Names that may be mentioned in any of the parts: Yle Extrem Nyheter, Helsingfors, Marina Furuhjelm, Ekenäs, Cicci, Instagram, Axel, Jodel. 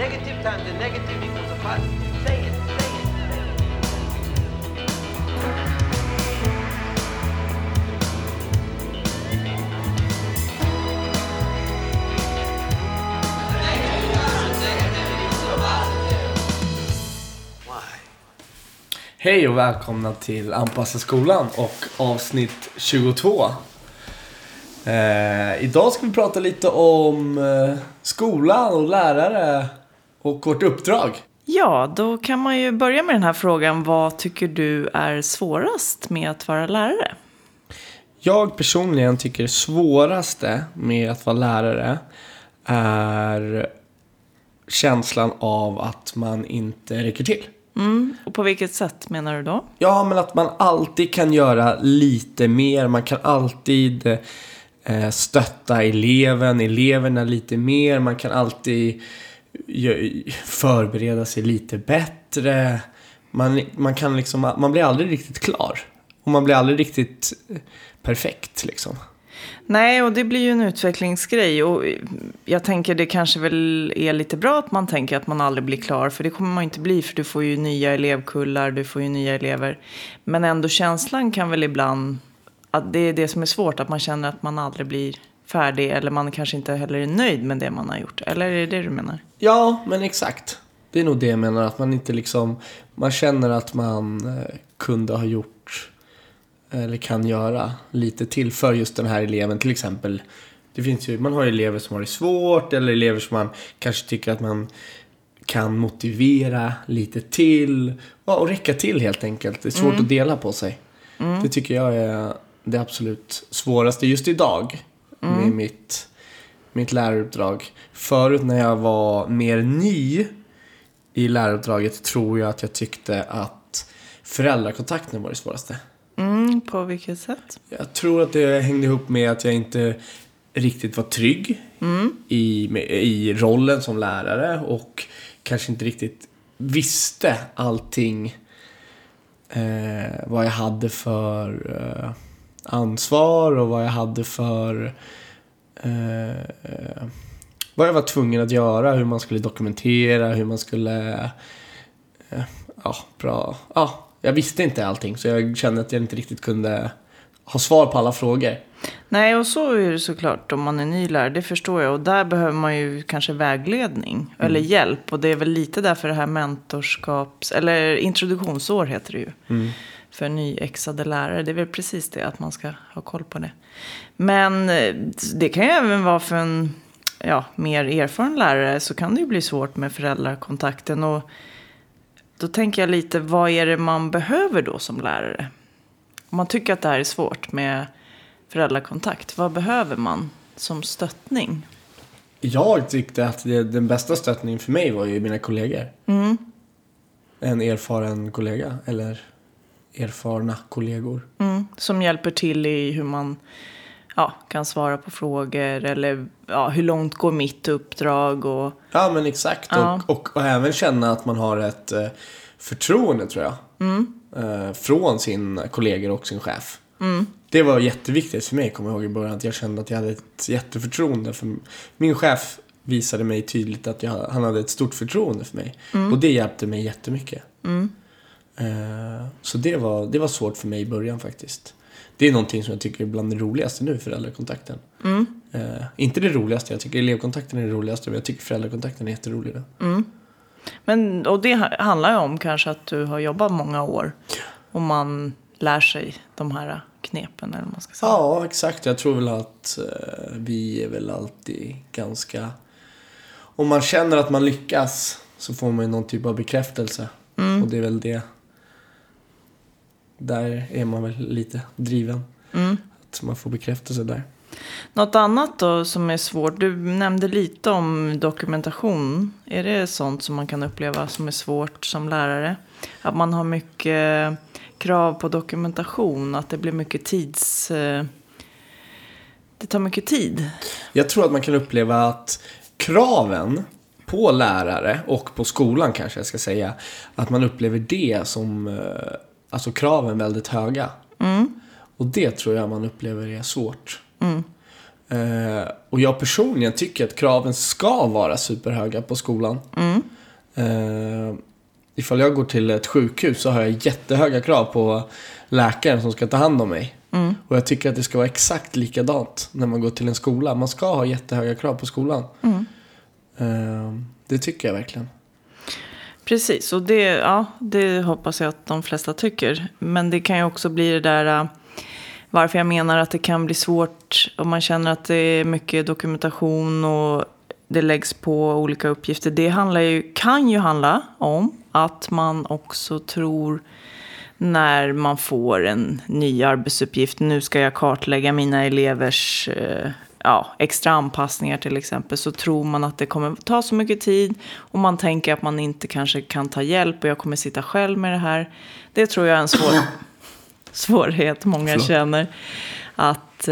negative times a negative equals a positive. Say it. Hej och välkomna till Anpassa skolan och avsnitt 22. Idag ska vi prata lite om skolan och lärare och vårt uppdrag. Ja, då kan man ju börja med den här frågan. Vad tycker du är svårast med att vara lärare? Jag personligen tycker det svåraste med att vara lärare är känslan av att man inte räcker till. Mm. Och på vilket sätt menar du då? Ja, men att man alltid kan göra lite mer. Man kan alltid stötta eleverna lite mer. Man kan alltid förbereda sig lite bättre. Man kan liksom, man blir aldrig riktigt klar. Och man blir aldrig riktigt perfekt liksom. Nej, och det blir ju en utvecklingsgrej, och jag tänker det kanske väl är lite bra att man tänker att man aldrig blir klar, för det kommer man inte bli, för du får ju nya elevkullar, du får ju nya elever. Men ändå känslan kan väl ibland, att det är det som är svårt, att man känner att man aldrig blir färdig, eller man kanske inte heller är nöjd med det man har gjort, eller är det du menar? Ja, men exakt. Det är nog det jag menar, att man inte liksom, man känner att man kunde ha gjort eller kan göra lite till för just den här eleven. Till exempel, det finns ju, man har elever som har det svårt, eller elever som man kanske tycker att man kan motivera lite till, och räcka till helt enkelt. Det är svårt att dela på sig. Det tycker jag är det absolut svåraste just idag med mitt läraruppdrag. Förut när jag var mer ny i läraruppdraget tror jag att jag tyckte att föräldrakontakten var det svåraste. På vilket sätt? Jag tror att det hängde ihop med att jag inte riktigt var trygg i rollen som lärare, och kanske inte riktigt visste allting, vad jag hade för ansvar och vad jag hade för vad jag var tvungen att göra, hur man skulle dokumentera, hur man skulle jag visste inte allting, så jag kände att jag inte riktigt kunde ha svar på alla frågor. Nej, och så är det såklart om man är ny lärare, det förstår jag. Och där behöver man ju kanske vägledning eller hjälp. Och det är väl lite därför det här mentorskaps, eller introduktionsår heter det ju. För nyexade lärare, det är väl precis det, att man ska ha koll på det. Men det kan ju även vara för en mer erfaren lärare, så kan det ju bli svårt med föräldrakontakten. Och då tänker jag lite, vad är det man behöver då som lärare? Om man tycker att det här är svårt med föräldrakontakt, vad behöver man som stöttning? Jag tyckte att den bästa stöttningen för mig var ju mina kollegor. En erfaren kollega, eller erfarna kollegor. Som hjälper till i hur man kan svara på frågor, eller hur långt går mitt uppdrag. Och ja, men exakt. Ja. Och även känna att man har ett förtroende, tror jag. Från sin kollegor och sin chef. Det var jätteviktigt för mig, kommer jag ihåg i början. Att jag kände att jag hade ett jätteförtroende. För min chef visade mig tydligt att han hade ett stort förtroende för mig. Och det hjälpte mig jättemycket. Så det var svårt för mig i början faktiskt. Det är någonting som jag tycker är bland det roligaste nu, föräldrakontakten. Inte det roligaste, jag tycker elevkontakten är det roligaste, men jag tycker föräldrakontakten är jätterolig. Men, och det handlar ju om kanske att du har jobbat många år och man lär sig de här knepen, eller man ska säga. Ja, exakt. Jag tror väl att vi är väl alltid ganska, om man känner att man lyckas så får man ju någon typ av bekräftelse. Och det är väl det. Där är man väl lite driven. Att man får bekräftelse där. Något annat då som är svårt? Du nämnde lite om dokumentation. Är det sånt som man kan uppleva som är svårt som lärare? Att man har mycket krav på dokumentation. Att det blir mycket tids... Det tar mycket tid. Jag tror att man kan uppleva att kraven på lärare och på skolan, kanske jag ska säga, att man upplever det som... Alltså kraven väldigt höga. Och det tror jag man upplever är svårt. Och jag personligen tycker att kraven ska vara superhöga på skolan. Mm. Ifall jag går till ett sjukhus så har jag jättehöga krav på läkaren som ska ta hand om mig. Mm. Och jag tycker att det ska vara exakt likadant när man går till en skola. Man ska ha jättehöga krav på skolan. Mm. Det tycker jag verkligen. Precis, och det hoppas jag att de flesta tycker. Men det kan ju också bli det där... Varför jag menar att det kan bli svårt om man känner att det är mycket dokumentation och det läggs på olika uppgifter. Det handlar ju, kan ju handla om att man också tror när man får en ny arbetsuppgift. Nu ska jag kartlägga mina elevers extra anpassningar till exempel. Så tror man att det kommer ta så mycket tid och man tänker att man inte kanske kan ta hjälp och jag kommer sitta själv med det här. Det tror jag är en svårighet många känner, att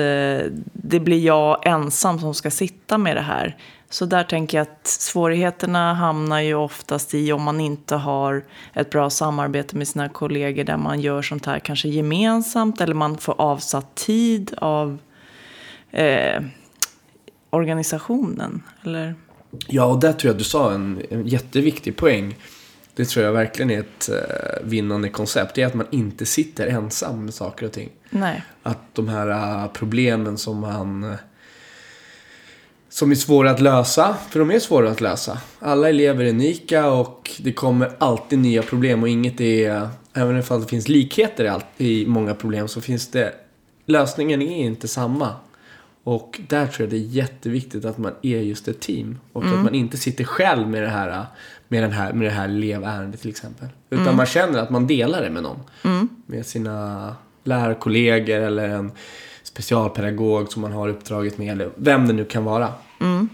det blir jag ensam som ska sitta med det här. Så där tänker jag att svårigheterna hamnar ju oftast i om man inte har ett bra samarbete med sina kollegor där man gör sånt här kanske gemensamt, eller man får avsatt tid av organisationen. Eller? Ja, och där tror jag du sa en jätteviktig poäng. Det tror jag verkligen är ett vinnande koncept. Det är att man inte sitter ensam med saker och ting. Nej. Att de här problemen som är svåra att lösa. För de är svåra att lösa. Alla elever är unika och det kommer alltid nya problem. Och inget är... Även om det finns likheter i många problem så finns det... Lösningen är inte samma. Och där tror jag det är jätteviktigt att man är just ett team. Och att man inte sitter själv med det här... med det här elevärendet till exempel. Utan man känner att man delar det med någon. Mm. Med sina lärarkollegor eller en specialpedagog som man har uppdraget med. Eller vem det nu kan vara. Mm.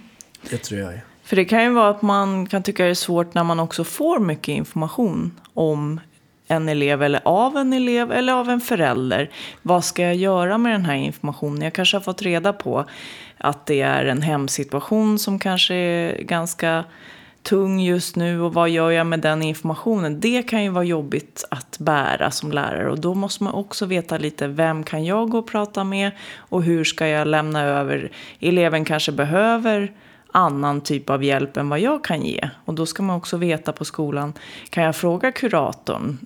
Det tror jag är. För det kan ju vara att man kan tycka det är svårt när man också får mycket information om en elev eller av en elev eller av en förälder. Vad ska jag göra med den här informationen? Jag kanske har fått reda på att det är en hemsituation som kanske är ganska... tung just nu, och vad gör jag med den informationen? Det kan ju vara jobbigt att bära som lärare, och då måste man också veta lite, vem kan jag gå och prata med och hur ska jag lämna över? Eleven kanske behöver annan typ av hjälp än vad jag kan ge, och då ska man också veta på skolan, kan jag fråga kuratorn,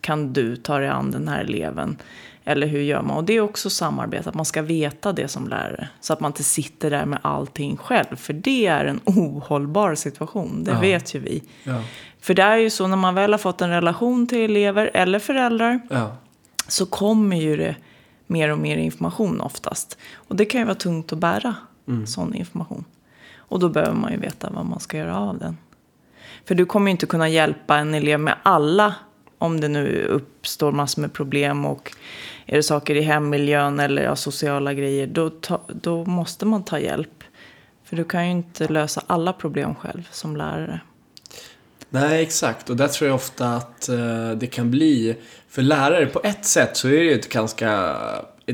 kan du ta dig an den här eleven? Eller hur gör man? Och det är också samarbete. Att man ska veta det som lärare. Så att man inte sitter där med allting själv. För det är en ohållbar situation. Det vet ju vi. Ja. För det är ju så när man väl har fått en relation till elever eller föräldrar. Ja. Så kommer ju det mer och mer information oftast. Och det kan ju vara tungt att bära sån information. Och då behöver man ju veta vad man ska göra av den. För du kommer ju inte kunna hjälpa en elev med alla. Om det nu uppstår massor med problem och är det saker i hemmiljön eller sociala grejer, då måste man ta hjälp. För du kan ju inte lösa alla problem själv som lärare. Nej, exakt. Och där tror jag ofta att det kan bli... För lärare på ett sätt så är det ju ett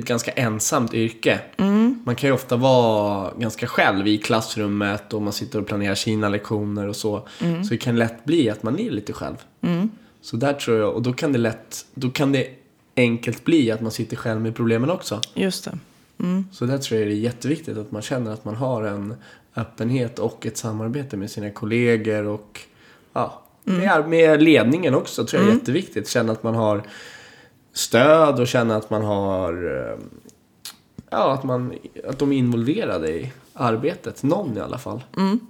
ganska ensamt yrke. Mm. Man kan ju ofta vara ganska själv i klassrummet och man sitter och planerar sina lektioner och så. Mm. Så det kan lätt bli att man är lite själv. Mm. Så där tror jag, och då kan det enkelt bli att man sitter själv med problemen också. Just det. Mm. Så där tror jag det är jätteviktigt att man känner att man har en öppenhet och ett samarbete med sina kollegor och med ledningen också tror jag är jätteviktigt. Känna att man har stöd och känna att man har att de är involverade i arbetet, någon i alla fall. Mm.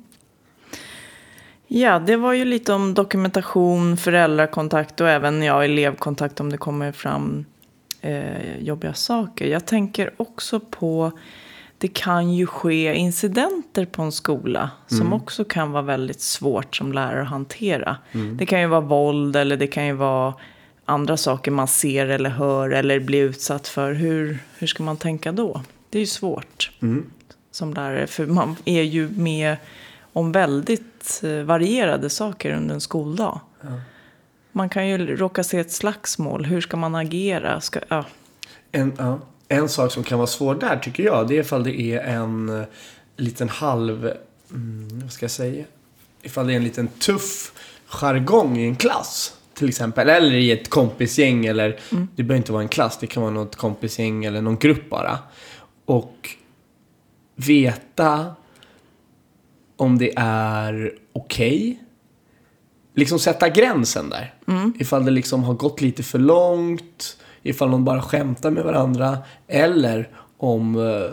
Ja, det var ju lite om dokumentation, föräldrakontakt och även elevkontakt om det kommer fram jobbiga saker. Jag tänker också på, det kan ju ske incidenter på en skola som också kan vara väldigt svårt som lärare att hantera. Mm. Det kan ju vara våld eller det kan ju vara andra saker man ser eller hör eller blir utsatt för. Hur ska man tänka då? Det är ju svårt som lärare, för man är ju med om väldigt varierade saker under en skoldag. Ja. Man kan ju råka se ett slagsmål. Hur ska man agera? En sak som kan vara svår där tycker jag, det är ifall det är en liten ifall det är en liten tuff jargong i en klass till exempel, eller i ett kompisgäng, eller det behöver inte vara en klass, det kan vara något kompisgäng eller någon grupp bara. Och veta om det är okej. Liksom sätta gränsen där. Ifall det liksom har gått lite för långt, ifall de bara skämtar med varandra, eller om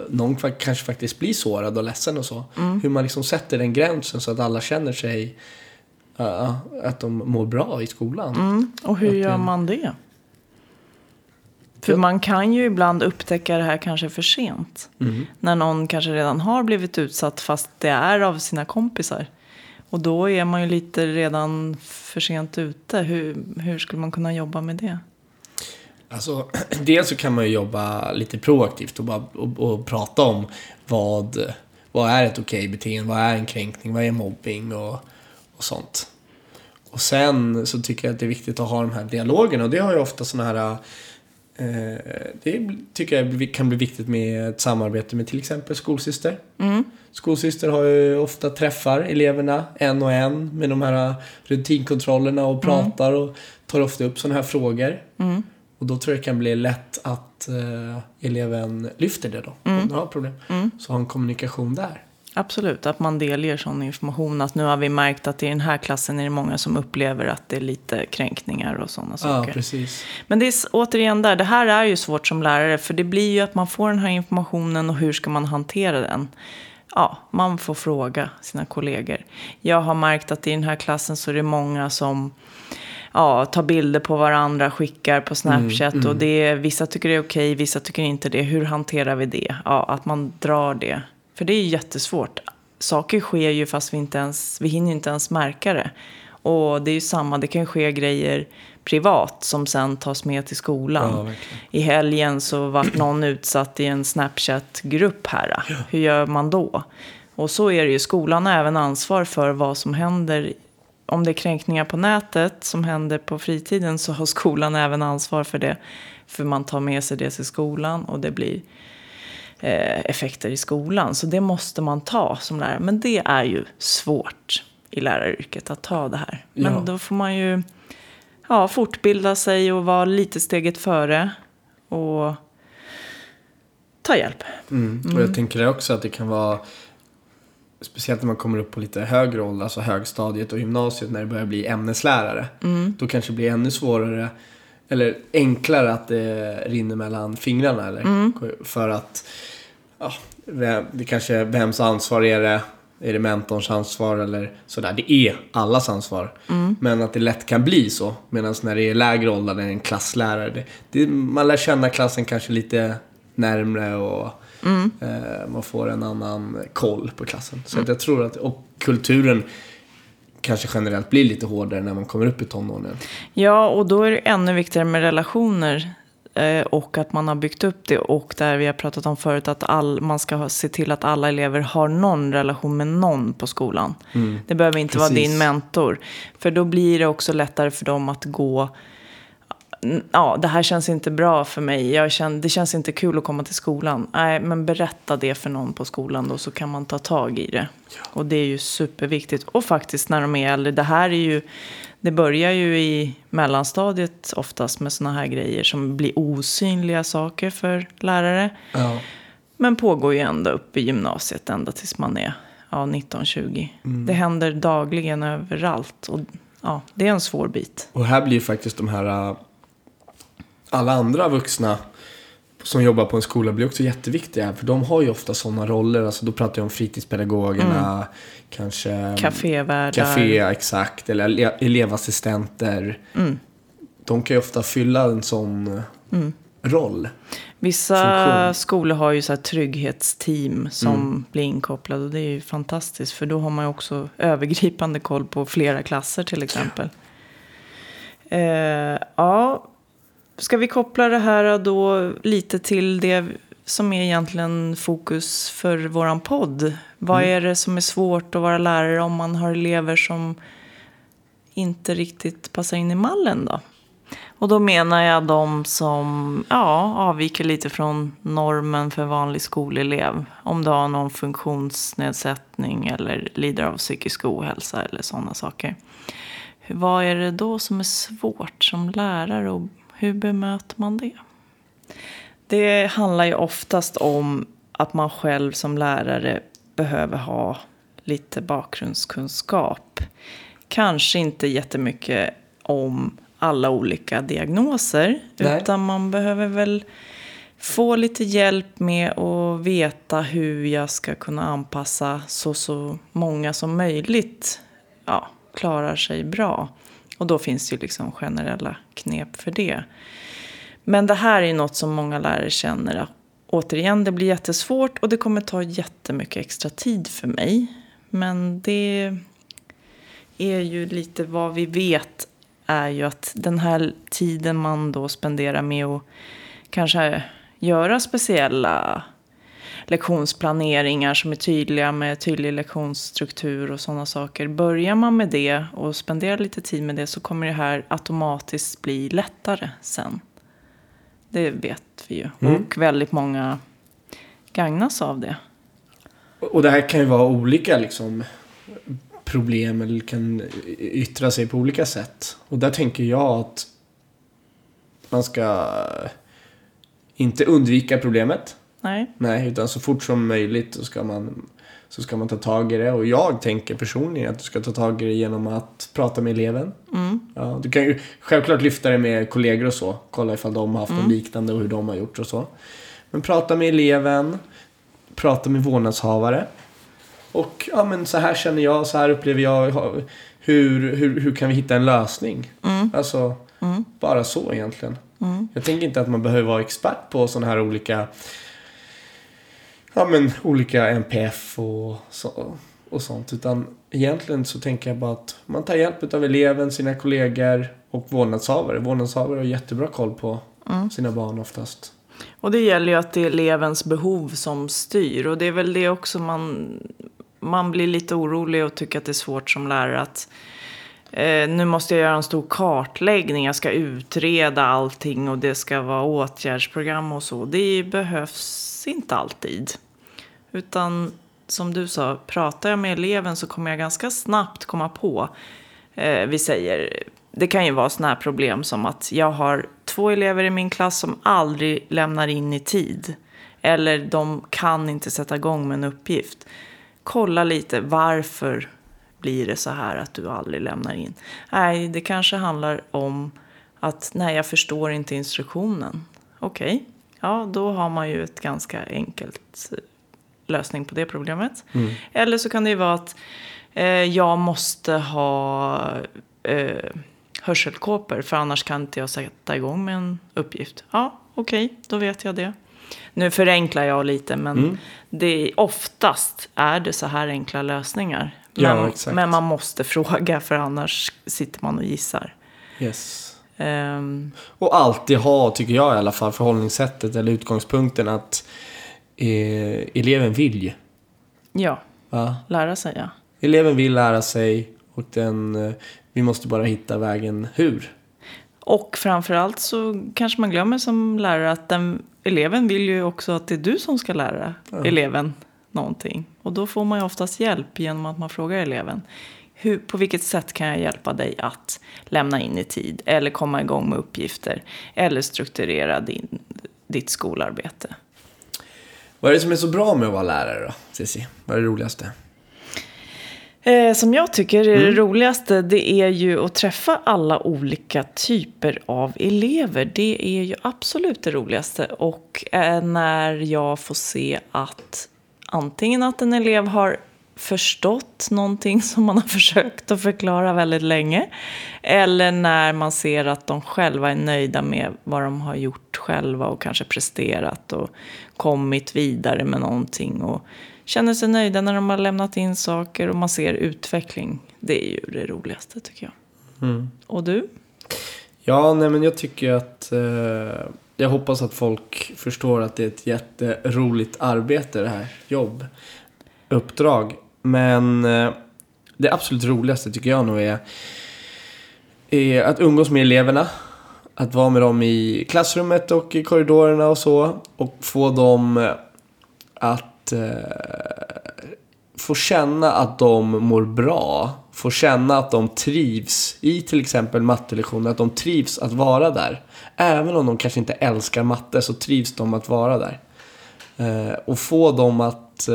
någon kanske faktiskt blir sårad och ledsen och så. Hur man liksom sätter den gränsen så att alla känner sig att de mår bra i skolan. Och hur gör man det? För man kan ju ibland upptäcka det här kanske för sent. När någon kanske redan har blivit utsatt fast det är av sina kompisar. Och då är man ju lite redan för sent ute. Hur skulle man kunna jobba med det? Alltså, dels så kan man ju jobba lite proaktivt och prata om vad är ett okej beteende, vad är en kränkning, vad är mobbing och sånt. Och sen så tycker jag att det är viktigt att ha de här dialogerna. Och det har ju ofta såna här... det tycker jag kan bli viktigt med ett samarbete med till exempel skolsyster. Skolsyster har ju ofta träffar eleverna en och en med de här rutinkontrollerna och pratar och tar ofta upp sådana här frågor. Och då tror jag det kan bli lätt att eleven lyfter det då om de har problem. Så har en kommunikation där. Absolut, att man delger sån information att nu har vi märkt att i den här klassen är det många som upplever att det är lite kränkningar och sådana saker. Ja, precis. Men det är återigen där, det här är ju svårt som lärare, för det blir ju att man får den här informationen och hur ska man hantera den? Ja, man får fråga sina kollegor. Jag har märkt att i den här klassen så är det många som tar bilder på varandra, skickar på Snapchat och det, vissa tycker det är okej, vissa tycker inte det. Hur hanterar vi det? Ja, att man drar det. För det är ju jättesvårt. Saker sker ju fast vi hinner inte ens märka det. Och det är ju samma, det kan ske grejer privat som sen tas med till skolan. Ja, i helgen så var någon utsatt i en Snapchat-grupp här. Ja. Hur gör man då? Och så är det ju, skolan har även ansvar för vad som händer. Om det är kränkningar på nätet som händer på fritiden så har skolan även ansvar för det. För man tar med sig det till skolan och det blir... effekter i skolan, så det måste man ta som lärare, men det är ju svårt i läraryrket att ta det här, men då får man ju fortbilda sig och vara lite steget före och ta hjälp. Och jag tänker också att det kan vara speciellt när man kommer upp på lite högre ålder, alltså högstadiet och gymnasiet, när det börjar bli ämneslärare, då kanske det blir ännu svårare eller enklare att det rinner mellan fingrarna. Eller? För att det kanske är vems ansvar är det? Är det mentorns ansvar eller sådär? Det är allas ansvar. Men att det lätt kan bli så. Medan när det är lägre ålder, när det är en klasslärare. Man lär känna klassen kanske lite närmre och man får en annan koll på klassen. Så att jag tror att, och kulturen... kanske generellt blir lite hårdare när man kommer upp i tonåren. Ja, och då är det ännu viktigare med relationer och att man har byggt upp det, och där vi har pratat om förut att man ska se till att alla elever har någon relation med någon på skolan. Det behöver inte vara din mentor, för då blir det också lättare för dem att gå det här känns inte bra för mig. Det känns inte kul att komma till skolan. Nej, men berätta det för någon på skolan då, så kan man ta tag i det. Ja. Och det är ju superviktigt. Och faktiskt när de är äldre, det börjar ju i mellanstadiet oftast med såna här grejer som blir osynliga saker för lärare. Ja. Men pågår ju ända upp i gymnasiet, ända tills man är 19-20. Det händer dagligen överallt. Och det är en svår bit. Och här blir ju faktiskt de här... alla andra vuxna som jobbar på en skola blir också jätteviktiga. För de har ju ofta sådana roller. Alltså då pratar jag om fritidspedagogerna. Kanske... kafévärdar. Exakt. Eller elevassistenter. De kan ju ofta fylla en sån roll. Vissa skolor har ju så här trygghetsteam som blir inkopplade. Och det är ju fantastiskt. För då har man ju också övergripande koll på flera klasser till exempel. Ska vi koppla det här då lite till det som är egentligen fokus för våran podd? Vad är det som är svårt att vara lärare om man har elever som inte riktigt passar in i mallen då? Och då menar jag de som avviker lite från normen för vanlig skolelev. Om du har någon funktionsnedsättning eller lider av psykisk ohälsa eller sådana saker. Vad är det då som är svårt som lärare och hur bemöter man det? Det handlar ju oftast om att man själv som lärare behöver ha lite bakgrundskunskap. Kanske inte jättemycket om alla olika diagnoser. Nej. Utan man behöver väl få lite hjälp med att veta hur jag ska kunna anpassa så många som möjligt klarar sig bra. Och då finns det ju liksom generella knep för det. Men det här är något som många lärare känner att återigen, det blir jättesvårt och det kommer ta jättemycket extra tid för mig. Men det är ju lite vad vi vet är ju att den här tiden man då spenderar med att kanske göra speciella lektionsplaneringar som är tydliga med tydlig lektionsstruktur och sådana saker. Börjar man med det och spenderar lite tid med det så kommer det här automatiskt bli lättare sen. Det vet vi ju. Mm. Och väldigt många gagnas av det. Och det här kan ju vara olika liksom, problem eller kan yttra sig på olika sätt. Och där tänker jag att man ska inte undvika problemet. Nej, utan så fort som möjligt så ska man ta tag i det. Och jag tänker personligen att du ska ta tag i det genom att prata med eleven. Mm. Ja, du kan ju självklart lyfta det med kollegor och så. Kolla ifall de har haft något liknande och hur de har gjort och så. Men prata med eleven. Prata med vårdnadshavare. Och men så här känner jag, så här upplever jag. Hur kan vi hitta en lösning? Alltså, bara så egentligen. Mm. Jag tänker inte att man behöver vara expert på sådana här olika... olika NPF och sånt. Utan egentligen så tänker jag bara att man tar hjälp av eleven, sina kollegor och vårdnadshavare. Vårdnadshavare har jättebra koll på sina barn oftast. Och det gäller ju att det är elevens behov som styr. Och det är väl det också man blir lite orolig och tycker att det är svårt som lärare att nu måste jag göra en stor kartläggning. Jag ska utreda allting och det ska vara åtgärdsprogram och så. Det behövs inte alltid. Utan som du sa, pratar jag med eleven så kommer jag ganska snabbt komma på. Vi säger, det kan ju vara sådana här problem som att jag har 2 elever i min klass som aldrig lämnar in i tid. Eller de kan inte sätta igång med en uppgift. Kolla lite varför. Blir det så här att du aldrig lämnar in? Nej, det kanske handlar om att nej, jag förstår inte instruktionen. Okej. Ja, då har man ju ett ganska enkelt lösning på det problemet. Mm. Eller så kan det ju vara att jag måste ha hörselkåpor för annars kan inte jag sätta igång med en uppgift. Ja, okej, då vet jag det. Nu förenklar jag lite, men det, oftast är det så här enkla lösningar. Men man måste fråga för annars sitter man och gissar. Yes. Och alltid ha, tycker jag i alla fall, förhållningssättet eller utgångspunkten att eleven vill ju. Ja, lära sig. Ja. Eleven vill lära sig och vi måste bara hitta vägen hur. Och framförallt så kanske man glömmer som lärare att eleven vill ju också att det är du som ska lära eleven någonting. Och då får man ju oftast hjälp genom att man frågar eleven. På vilket sätt kan jag hjälpa dig att lämna in i tid? Eller komma igång med uppgifter? Eller strukturera ditt skolarbete? Vad är det som är så bra med att vara lärare då, Cicci? Vad är det roligaste? Som jag tycker är det roligaste, det är ju att träffa alla olika typer av elever. Det är ju absolut det roligaste. Och när jag får se att antingen att en elev har förstått någonting som man har försökt att förklara väldigt länge. Eller när man ser att de själva är nöjda med vad de har gjort själva och kanske presterat och kommit vidare med någonting. Och känner sig nöjda när de har lämnat in saker och man ser utveckling. Det är ju det roligaste tycker jag. Mm. Och du? Ja, nej, men jag tycker att... Jag hoppas att folk förstår att det är ett jätteroligt arbete det här, uppdrag. Men det absolut roligaste tycker jag nog är att umgås med eleverna. Att vara med dem i klassrummet och i korridorerna och så. Och få dem att få känna att de mår bra. Få känna att de trivs i till exempel mattelektioner. Att de trivs att vara där. Även om de kanske inte älskar matte så trivs de att vara där. Och få dem att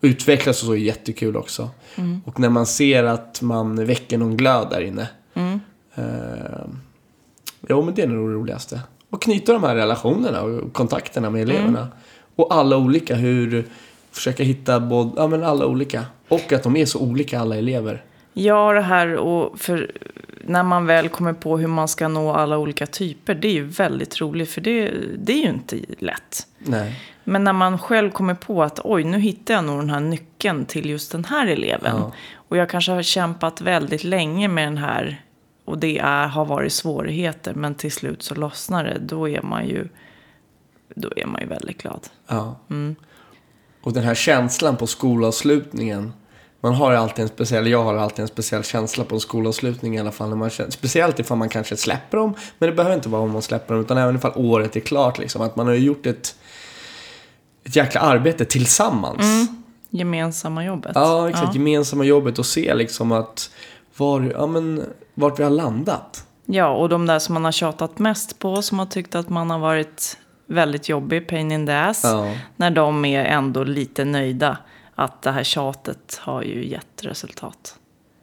utvecklas och så är jättekul också. Mm. Och när man ser att man väcker någon glöd där inne. Mm. Ja, men det är nog det roligaste. Och knyta de här relationerna och kontakterna med eleverna. Mm. Och alla olika, hur försöka hitta både, ja, men alla olika. Och att de är så olika, alla elever. Ja, det här, och för när man väl kommer på hur man ska nå alla olika typer, det är ju väldigt roligt, för det är ju inte lätt. Nej. Men när man själv kommer på att oj, nu hittar jag nog den här nyckeln till just den här eleven. Ja. Och jag kanske har kämpat väldigt länge med den här, och det har varit svårigheter, men till slut så lossnar det. Då är man ju väldigt glad. Ja. Mm. Och den här känslan på skolavslutningen, jag har alltid en speciell känsla på en skolavslutning i alla fall, när man känner, speciellt ifall man kanske släpper dem, men det behöver inte vara om man släpper dem, utan även ifall året är klart liksom, att man har gjort ett jäkla arbete tillsammans. Mm. Gemensamma jobbet. Ja, exakt, ja. Gemensamma jobbet, och se liksom att vart vi har landat. Ja, och de där som man har tjatat mest på, som har tyckt att man har varit väldigt jobbig, pain in the ass, ja. När de är ändå lite nöjda att det här tjatet har ju gett resultat.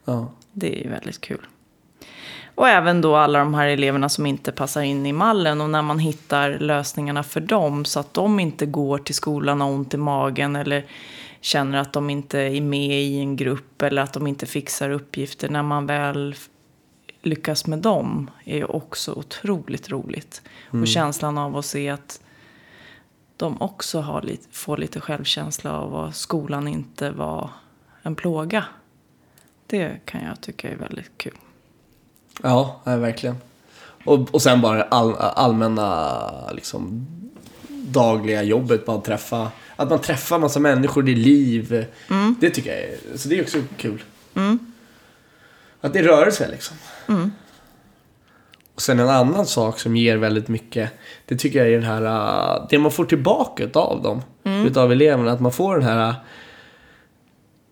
Ja. Det är ju väldigt kul. Och även då alla de här eleverna som inte passar in i mallen, och när man hittar lösningarna för dem så att de inte går till skolan och ont i magen, eller känner att de inte är med i en grupp, eller att de inte fixar uppgifter, när man väl lyckas med dem är också otroligt roligt. Mm. Och känslan av att se att de också får lite självkänsla av att skolan inte var en plåga. Det kan jag tycka är väldigt kul. Ja, verkligen. Och sen bara allmänna liksom, dagliga jobbet, bara att man träffar massa människor i liv. Mm. Det tycker jag är, så det är också kul. Mm. Att det rör sig liksom. Mm. Och sen en annan sak som ger väldigt mycket, det tycker jag är den här, det man får tillbaka av dem, utav eleverna, att man får den här,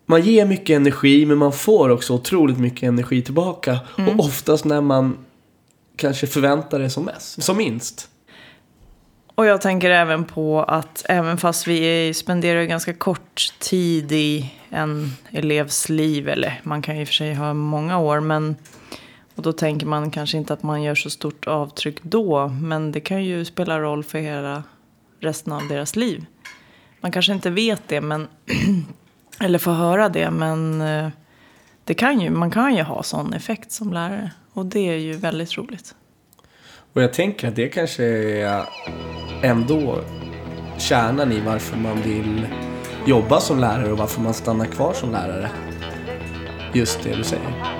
man ger mycket energi, men man får också otroligt mycket energi tillbaka. Och oftast när man kanske förväntar det som mest, som minst. Och jag tänker även på att även fast vi spenderar ganska kort tid i en elevs liv, eller man kan ju för sig ha många år, men och då tänker man kanske inte att man gör så stort avtryck då, men det kan ju spela roll för hela resten av deras liv. Man kanske inte vet det, men eller får höra det, men det kan ju, man kan ju ha sån effekt som lärare, och det är ju väldigt roligt. Och jag tänker att det kanske är ändå kärnan i varför man vill jobba som lärare och varför man stannar kvar som lärare. Just det du säger.